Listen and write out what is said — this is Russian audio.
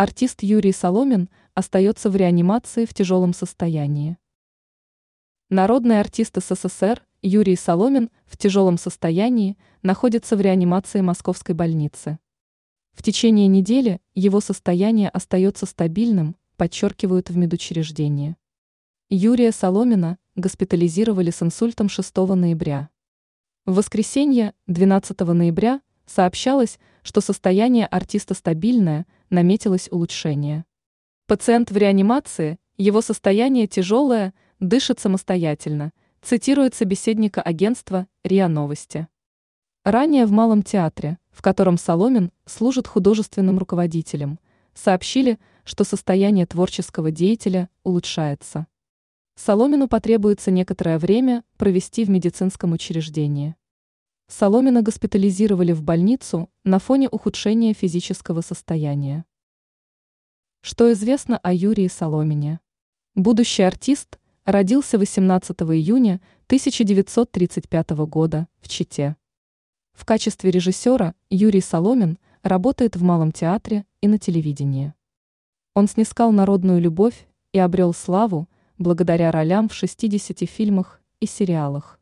Артист Юрий Соломин остается в реанимации в тяжелом состоянии. Народный артист СССР Юрий Соломин в тяжелом состоянии находится в реанимации московской больницы. В течение недели его состояние остается стабильным, подчеркивают в медучреждении. Юрия Соломина госпитализировали с инсультом 6 ноября. В воскресенье, 12 ноября, сообщалось, что состояние артиста стабильное, наметилось улучшение. Пациент в реанимации, его состояние тяжелое, дышит самостоятельно, цитирует собеседника агентства РИА Новости. Ранее в Малом театре, в котором Соломин служит художественным руководителем, сообщили, что состояние творческого деятеля улучшается. Соломину потребуется некоторое время провести в медицинском учреждении. Соломина госпитализировали в больницу на фоне ухудшения физического состояния. Что известно о Юрии Соломине? Будущий артист родился 18 июня 1935 года в Чите. В качестве режиссера Юрий Соломин работает в Малом театре и на телевидении. Он снискал народную любовь и обрел славу благодаря ролям в 60 фильмах и сериалах.